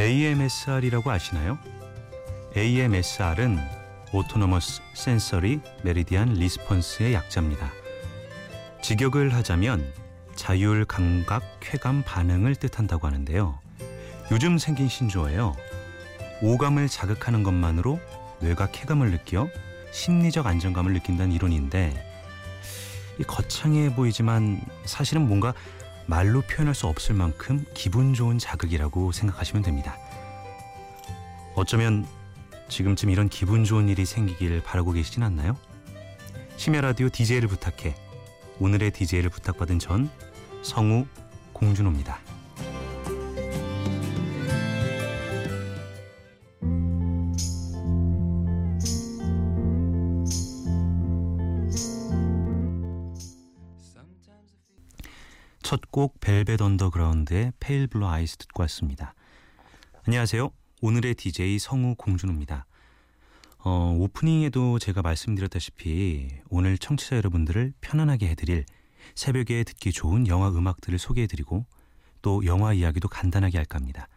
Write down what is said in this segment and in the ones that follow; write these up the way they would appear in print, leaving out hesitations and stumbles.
AMSR이라고 아시나요? AMSR은 Autonomous Sensory Meridian Response의 약자입니다. 직역을 하자면 자율 감각 쾌감 반응을 뜻한다고 하는데요. 요즘 생긴 신조어예요. 오감을 자극하는 것만으로 뇌가 쾌감을 느껴 심리적 안정감을 느낀다는 이론인데, 이 거창해 보이지만 사실은 뭔가 말로 표현할 수 없을 만큼 기분 좋은 자극이라고 생각하시면 됩니다. 어쩌면 지금쯤 이런 기분 좋은 일이 생기길 바라고 계시진 않나요? 심야 라디오 DJ를 부탁해. 오늘의 DJ를 부탁받은 전 성우 공준호입니다. 첫 곡 벨벳 언더그라운드의 Pale Blue Eyes 듣고 왔습니다. 안녕하세요. 오늘의 DJ 성우 공준호입니다. 오프닝에도 제가 말씀드렸다시피 오늘 청취자 여러분들을 편안하게 해드릴 새벽에 듣기 좋은 영화 음악들을 소개해드리고 또 영화 이야기도 간단하게 할까 합니다.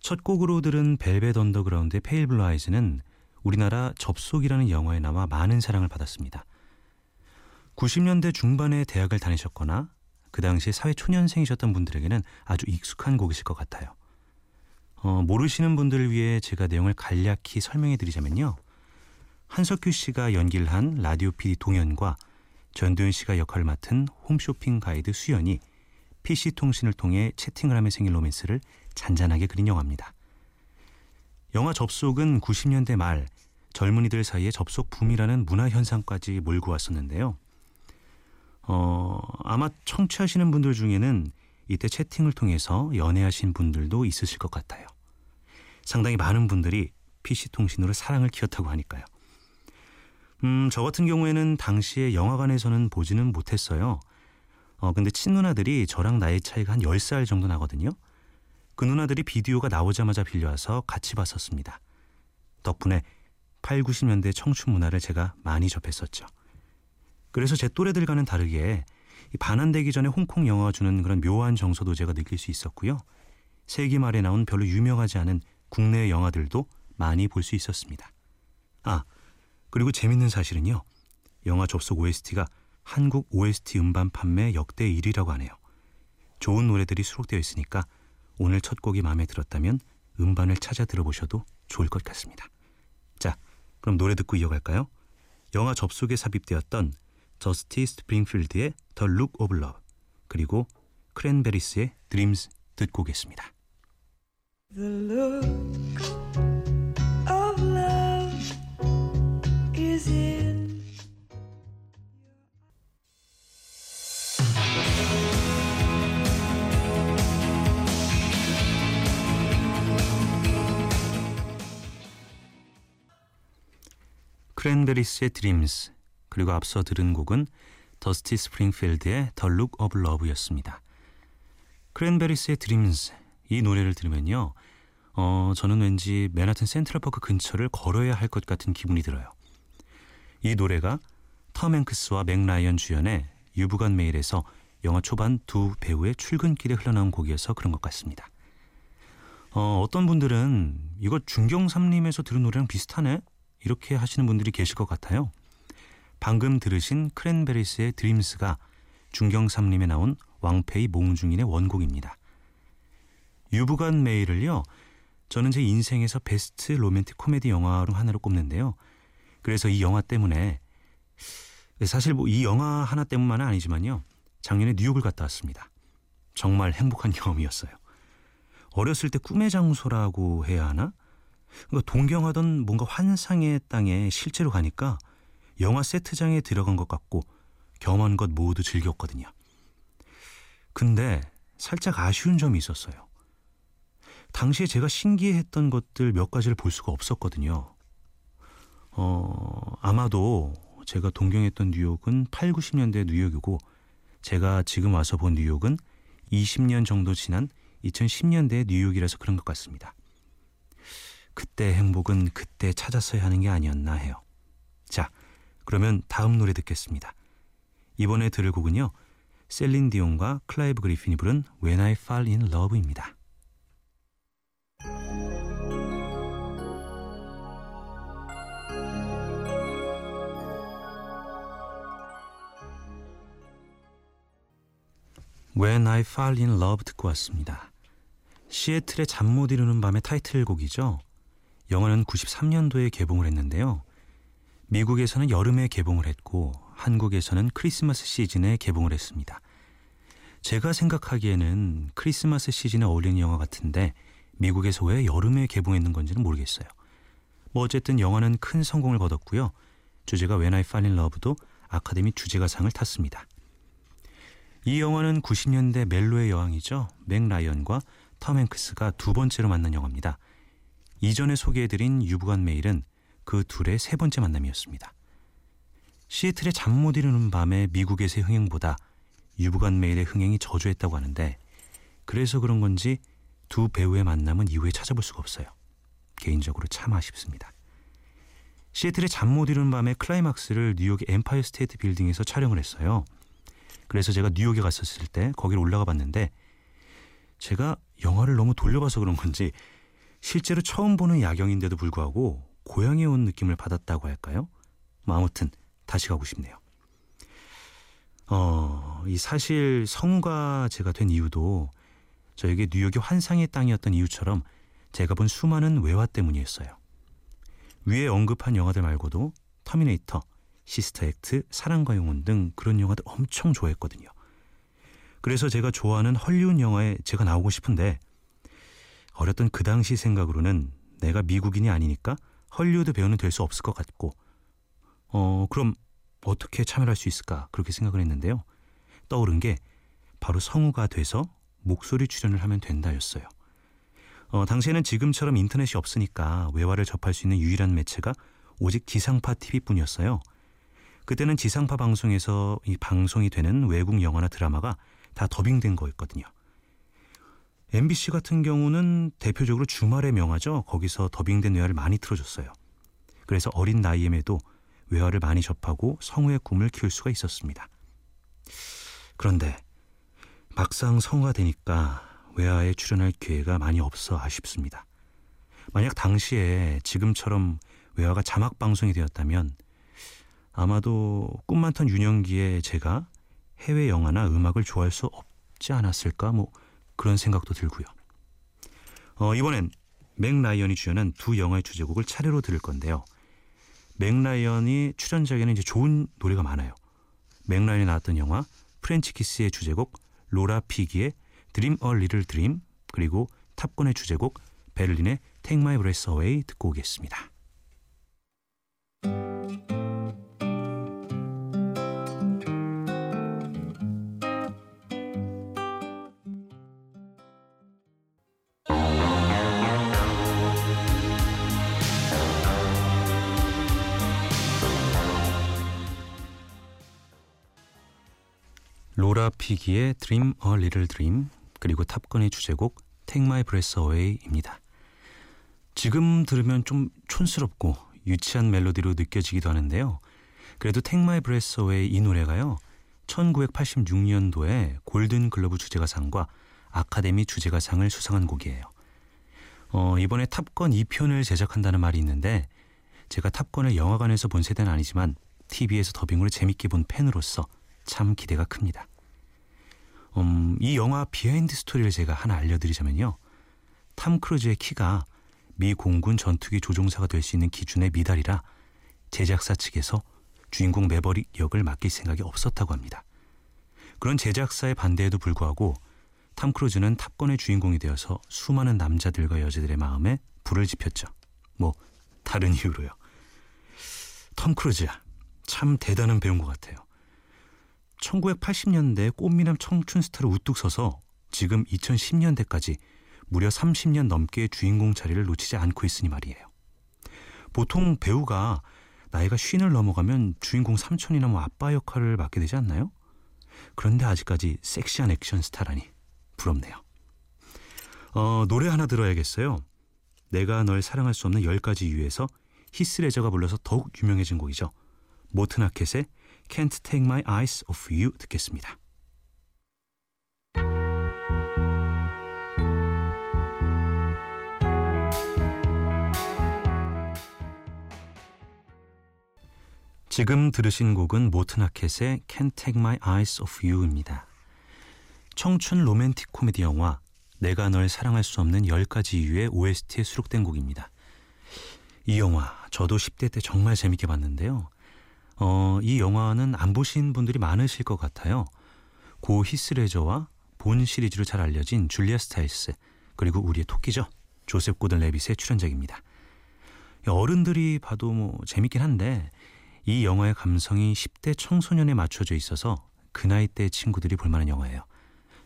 첫 곡으로 들은 벨벳 언더그라운드의 Pale Blue Eyes는 우리나라 접속이라는 영화에 나와 많은 사랑을 받았습니다. 90년대 중반에 대학을 다니셨거나 그 당시 사회초년생이셨던 분들에게는 아주 익숙한 곡이실 것 같아요. 모르시는 분들을 위해 제가 내용을 간략히 설명해드리자면요. 한석규 씨가 연기를 한 라디오 PD 동현과 전두현 씨가 역할을 맡은 홈쇼핑 가이드 수연이 PC통신을 통해 채팅을 하며 생긴 로맨스를 잔잔하게 그린 영화입니다. 영화 접속은 90년대 말 젊은이들 사이에 접속 붐이라는 문화현상까지 몰고 왔었는데요. 아마 청취하시는 분들 중에는 이때 채팅을 통해서 연애하신 분들도 있으실 것 같아요. 상당히 많은 분들이 PC통신으로 사랑을 키웠다고 하니까요. 저 같은 경우에는 당시에 영화관에서는 보지는 못했어요. 근데 친누나들이 저랑 나이 차이가 한 10살 정도 나거든요. 그 누나들이 비디오가 나오자마자 빌려와서 같이 봤었습니다. 덕분에 8, 90년대 청춘 문화를 제가 많이 접했었죠. 그래서 제 또래들과는 다르게 반환되기 전에 홍콩 영화가 주는 그런 묘한 정서도 제가 느낄 수 있었고요. 세기 말에 나온 별로 유명하지 않은 국내의 영화들도 많이 볼 수 있었습니다. 그리고 재밌는 사실은요. 영화 접속 OST가 한국 OST 음반 판매 역대 1위라고 하네요. 좋은 노래들이 수록되어 있으니까 오늘 첫 곡이 마음에 들었다면 음반을 찾아 들어보셔도 좋을 것 같습니다. 자, 그럼 노래 듣고 이어갈까요? 영화 접속에 삽입되었던 저스티 스프링필드의 The Look of Love 그리고 크랜베리스의 Dreams 듣고 오겠습니다. The look of love is in 크랜베리스의 Dreams 그리고 앞서 들은 곡은 더스티 스프링필드의 The Look of Love였습니다. 크랜베리스의 Dreams 이 노래를 들으면요. 저는 왠지 맨하튼 센트럴파크 근처를 걸어야 할 것 같은 기분이 들어요. 이 노래가 톰 행크스와 맥 라이언 주연의 유부간 메일에서 영화 초반 두 배우의 출근길에 흘러나온 곡이어서 그런 것 같습니다. 어떤 분들은 이거 중경삼림에서 들은 노래랑 비슷하네? 이렇게 하시는 분들이 계실 것 같아요. 방금 들으신 크랜베리스의 드림스가 중경삼림에 나온 왕페이 몽중인의 원곡입니다. 유부간 메일을요. 저는 제 인생에서 베스트 로맨틱 코미디 영화로 하나로 꼽는데요. 그래서 이 영화 때문에 사실 이 영화 하나 때문만은 아니지만요. 작년에 뉴욕을 갔다 왔습니다. 정말 행복한 경험이었어요. 어렸을 때 꿈의 장소라고 해야 하나? 그러니까 동경하던 뭔가 환상의 땅에 실제로 가니까 영화 세트장에 들어간 것 같고 경험한 것 모두 즐겼거든요. 근데 살짝 아쉬운 점이 있었어요. 당시에 제가 신기해했던 것들 몇 가지를 볼 수가 없었거든요. 아마도 제가 동경했던 뉴욕은 8, 90년대 뉴욕이고 제가 지금 와서 본 뉴욕은 20년 정도 지난 2010년대의 뉴욕이라서 그런 것 같습니다. 그때 행복은 그때 찾았어야 하는 게 아니었나 해요. 자, 그러면 다음 노래 듣겠습니다. 이번에 들을 곡은요. 셀린 디온과 클라이브 그리핀이 부른 When I Fall In Love입니다. When I Fall In Love 듣고 왔습니다. 시애틀의 잠 못 이루는 밤의 타이틀곡이죠. 영화는 93년도에 개봉을 했는데요. 미국에서는 여름에 개봉을 했고 한국에서는 크리스마스 시즌에 개봉을 했습니다. 제가 생각하기에는 크리스마스 시즌에 어울리는 영화 같은데 미국에서 왜 여름에 개봉했는 건지는 모르겠어요. 어쨌든 영화는 큰 성공을 거뒀고요. 주제가 When I Fall In Love도 아카데미 주제가상을 탔습니다. 이 영화는 90년대 멜로의 여왕이죠. 맥 라이언과 톰 행크스가 두 번째로 만난 영화입니다. 이전에 소개해드린 유부간 메일은 그 둘의 세 번째 만남이었습니다. 시애틀의 잠 못 이루는 밤의 미국에서의 흥행보다 유부간 메일의 흥행이 저조했다고 하는데 그래서 그런 건지 두 배우의 만남은 이후에 찾아볼 수가 없어요. 개인적으로 참 아쉽습니다. 시애틀의 잠 못 이루는 밤의 클라이막스를 뉴욕의 엠파이어 스테이트 빌딩에서 촬영을 했어요. 그래서 제가 뉴욕에 갔었을 때 거기를 올라가 봤는데 제가 영화를 너무 돌려봐서 그런 건지 실제로 처음 보는 야경인데도 불구하고 고향에 온 느낌을 받았다고 할까요? 아무튼 다시 가고 싶네요. 이 사실 성가제가 된 이유도 저에게 뉴욕이 환상의 땅이었던 이유처럼 제가 본 수많은 외화 때문이었어요. 위에 언급한 영화들 말고도 터미네이터, 시스터 액트, 사랑과 영혼 등 그런 영화들 엄청 좋아했거든요. 그래서 제가 좋아하는 헐리우드 영화에 제가 나오고 싶은데 어렸던 그 당시 생각으로는 내가 미국인이 아니니까 헐리우드 배우는 될 수 없을 것 같고 그럼 어떻게 참여할 수 있을까 그렇게 생각을 했는데요. 떠오른 게 바로 성우가 돼서 목소리 출연을 하면 된다였어요. 당시에는 지금처럼 인터넷이 없으니까 외화를 접할 수 있는 유일한 매체가 오직 지상파 TV뿐이었어요. 그때는 지상파 방송에서 이 방송이 되는 외국 영화나 드라마가 다 더빙된 거였거든요. MBC 같은 경우는 대표적으로 주말의 명화죠. 거기서 더빙된 외화를 많이 틀어줬어요. 그래서 어린 나이임에도 외화를 많이 접하고 성우의 꿈을 키울 수가 있었습니다. 그런데 막상 성우가 되니까 외화에 출연할 기회가 많이 없어 아쉽습니다. 만약 당시에 지금처럼 외화가 자막 방송이 되었다면 아마도 꿈 많던 유년기에 제가 해외 영화나 음악을 좋아할 수 없지 않았을까 그런 생각도 들고요. 이번엔 맥 라이언이 주연한 두 영화의 주제곡을 차례로 들을 건데요. 맥 라이언이 출연작에는 이제 좋은 노래가 많아요. 맥 라이언이 나왔던 영화 프렌치 키스의 주제곡 로라 피기의 Dream a Little Dream 그리고 탑건의 주제곡 베를린의 Take My Breath Away 듣고 오겠습니다. 로라 피기의 Dream a Little Dream 그리고 탑건의 주제곡 Take My Breath Away입니다. 지금 들으면 좀 촌스럽고 유치한 멜로디로 느껴지기도 하는데요. 그래도 Take My Breath Away 이 노래가요. 1986년도에 골든글러브 주제가상과 아카데미 주제가상을 수상한 곡이에요. 이번에 탑건 2편을 제작한다는 말이 있는데 제가 탑건을 영화관에서 본 세대는 아니지만 TV에서 더빙으로 재밌게 본 팬으로서 참 기대가 큽니다. 이 영화 비하인드 스토리를 제가 하나 알려드리자면요. 탐 크루즈의 키가 미 공군 전투기 조종사가 될 수 있는 기준의 미달이라 제작사 측에서 주인공 매버릭 역을 맡길 생각이 없었다고 합니다. 그런 제작사의 반대에도 불구하고 탐 크루즈는 탑건의 주인공이 되어서 수많은 남자들과 여자들의 마음에 불을 지폈죠. 다른 이유로요. 톰 크루즈야. 참 대단한 배우인 것 같아요. 1980년대 꽃미남 청춘 스타로 우뚝 서서 지금 2010년대까지 무려 30년 넘게 주인공 자리를 놓치지 않고 있으니 말이에요. 보통 배우가 나이가 50을 넘어가면 주인공 삼촌이나 아빠 역할을 맡게 되지 않나요? 그런데 아직까지 섹시한 액션 스타라니 부럽네요. 노래 하나 들어야겠어요. 내가 널 사랑할 수 없는 10가지 이유에서 히스 레저가 불러서 더욱 유명해진 곡이죠. 모튼 하켓의 Can't Take My Eyes Off You 듣겠습니다. 지금 들으신 곡은 모튼 하켓의 Can't Take My Eyes Off You입니다. 청춘 로맨틱 코미디 영화 내가 널 사랑할 수 없는 10가지 이유의 OST에 수록된 곡입니다. 이 영화 저도 10대 때 정말 재밌게 봤는데요. 이 영화는 안 보신 분들이 많으실 것 같아요. 고 히스레저와 본 시리즈로 잘 알려진 줄리아 스타일스, 그리고 우리의 토끼죠, 조셉 고든 레빗의 출연작입니다. 어른들이 봐도 재밌긴 한데 이 영화의 감성이 10대 청소년에 맞춰져 있어서 그 나이 때 친구들이 볼만한 영화예요.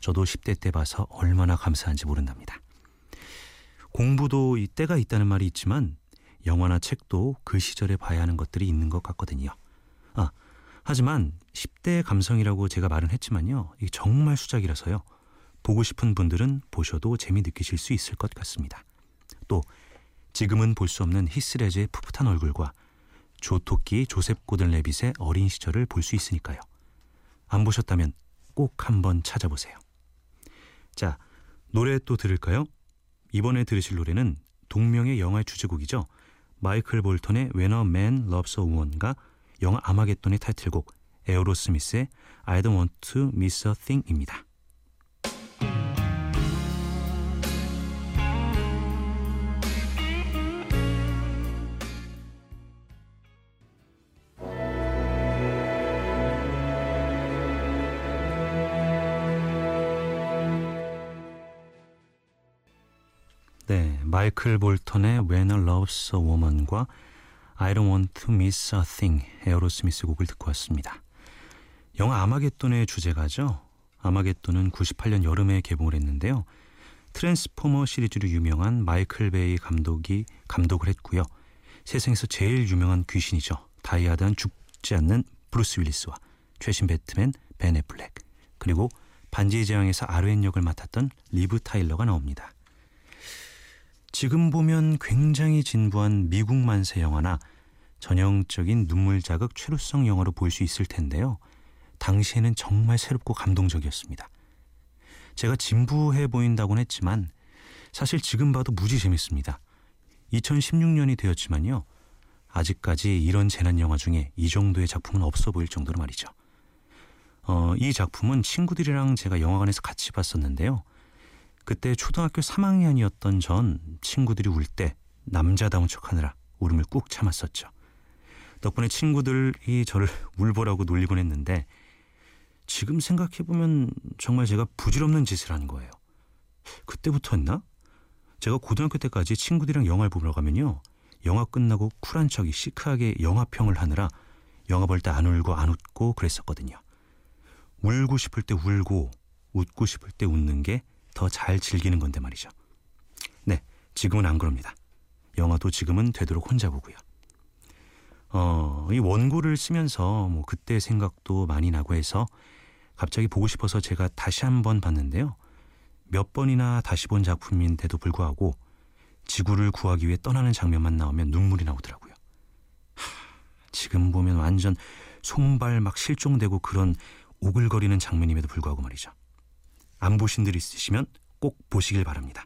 저도 10대 때 봐서 얼마나 감사한지 모른답니다. 공부도 이 때가 있다는 말이 있지만 영화나 책도 그 시절에 봐야 하는 것들이 있는 것 같거든요. 하지만 10대의 감성이라고 제가 말은 했지만요, 이게 정말 수작이라서요, 보고 싶은 분들은 보셔도 재미 느끼실 수 있을 것 같습니다. 또 지금은 볼 수 없는 히스레저의 풋풋한 얼굴과 조토끼 조셉 고든 레빗의 어린 시절을 볼 수 있으니까요. 안 보셨다면 꼭 한번 찾아보세요. 자, 노래 또 들을까요? 이번에 들으실 노래는 동명의 영화의 주제곡이죠. 마이클 볼턴의 When a Man Loves a Woman과 영화 아마겟돈의 타이틀곡 에어로스미스의 I Don't Want To Miss A Thing입니다. 네, 마이클 볼턴의 When I Love a Woman과 I Don't Want To Miss A Thing, 에어로스미스 곡을 듣고 왔습니다. 영화 아마겟돈의 주제가죠. 아마겟돈은 98년 여름에 개봉을 했는데요. 트랜스포머 시리즈로 유명한 마이클 베이 감독이 감독을 했고요. 세상에서 제일 유명한 귀신이죠. 다이아드한 죽지 않는 브루스 윌리스와 최신 배트맨 벤 애플렉, 그리고 반지의 제왕에서 아르웬 역을 맡았던 리브 타일러가 나옵니다. 지금 보면 굉장히 진부한 미국 만세 영화나 전형적인 눈물 자극 최루성 영화로 볼 수 있을 텐데요. 당시에는 정말 새롭고 감동적이었습니다. 제가 진부해 보인다고는 했지만 사실 지금 봐도 무지 재밌습니다. 2016년이 되었지만요, 아직까지 이런 재난 영화 중에 이 정도의 작품은 없어 보일 정도로 말이죠. 이 작품은 친구들이랑 제가 영화관에서 같이 봤었는데요. 그때 초등학교 3학년이었던 전 친구들이 울 때 남자다운 척하느라 울음을 꾹 참았었죠. 덕분에 친구들이 저를 울보라고 놀리곤 했는데 지금 생각해보면 정말 제가 부질없는 짓을 한 거예요. 그때부터였나? 제가 고등학교 때까지 친구들이랑 영화를 보러 가면요, 영화 끝나고 쿨한 척이 시크하게 영화평을 하느라 영화 볼 때 안 울고 안 웃고 그랬었거든요. 울고 싶을 때 울고 웃고 싶을 때 웃는 게 더 잘 즐기는 건데 말이죠. 네, 지금은 안 그럽니다. 영화도 지금은 되도록 혼자 보고요. 이 원고를 쓰면서 그때 생각도 많이 나고 해서 갑자기 보고 싶어서 제가 다시 한번 봤는데요. 몇 번이나 다시 본 작품인데도 불구하고 지구를 구하기 위해 떠나는 장면만 나오면 눈물이 나오더라고요. 지금 보면 완전 손발 막 실종되고 그런 오글거리는 장면임에도 불구하고 말이죠. 안 보신 들 있으시면 꼭 보시길 바랍니다.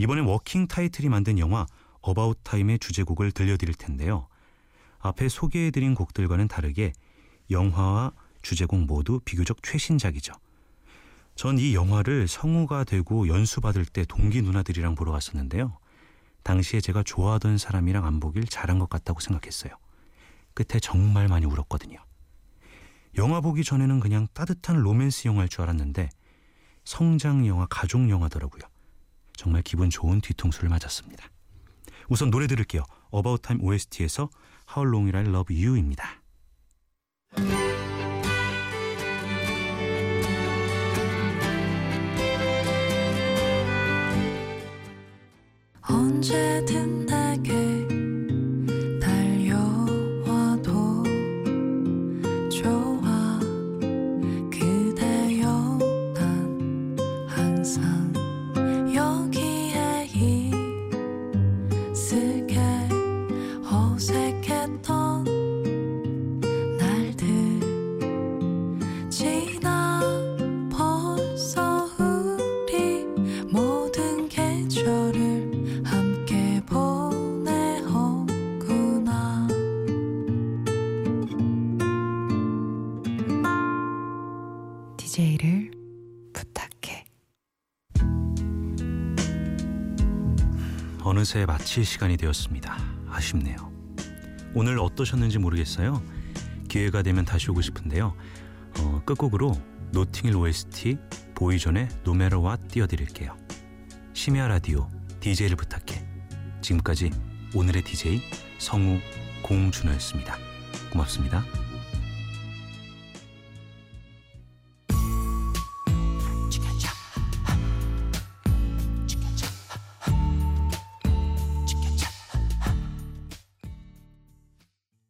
이번에 워킹 타이틀이 만든 영화 어바웃 타임의 주제곡을 들려드릴 텐데요. 앞에 소개해드린 곡들과는 다르게 영화와 주제곡 모두 비교적 최신작이죠. 전 이 영화를 성우가 되고 연수받을 때 동기 누나들이랑 보러 갔었는데요. 당시에 제가 좋아하던 사람이랑 안 보길 잘한 것 같다고 생각했어요. 끝에 정말 많이 울었거든요. 영화 보기 전에는 그냥 따뜻한 로맨스 영화일 줄 알았는데 성장 영화, 가족 영화더라고요. 정말 기분 좋은 뒤통수를 맞았습니다. 우선 노래 들을게요. About Time OST에서 How Long Will I Love You입니다. 언제든 내게 벌써 우리 모든 계절을 함께 보 어느새 마칠 시간이 되었습니다. 아쉽네요. 오늘 어떠셨는지 모르겠어요. 기회가 되면 다시 오고 싶은데요. 끝곡으로 노팅힐 OST 보이존의 No Matter What 띄워드릴게요. 심야 라디오 DJ를 부탁해. 지금까지 오늘의 DJ 성우 공준호였습니다. 고맙습니다.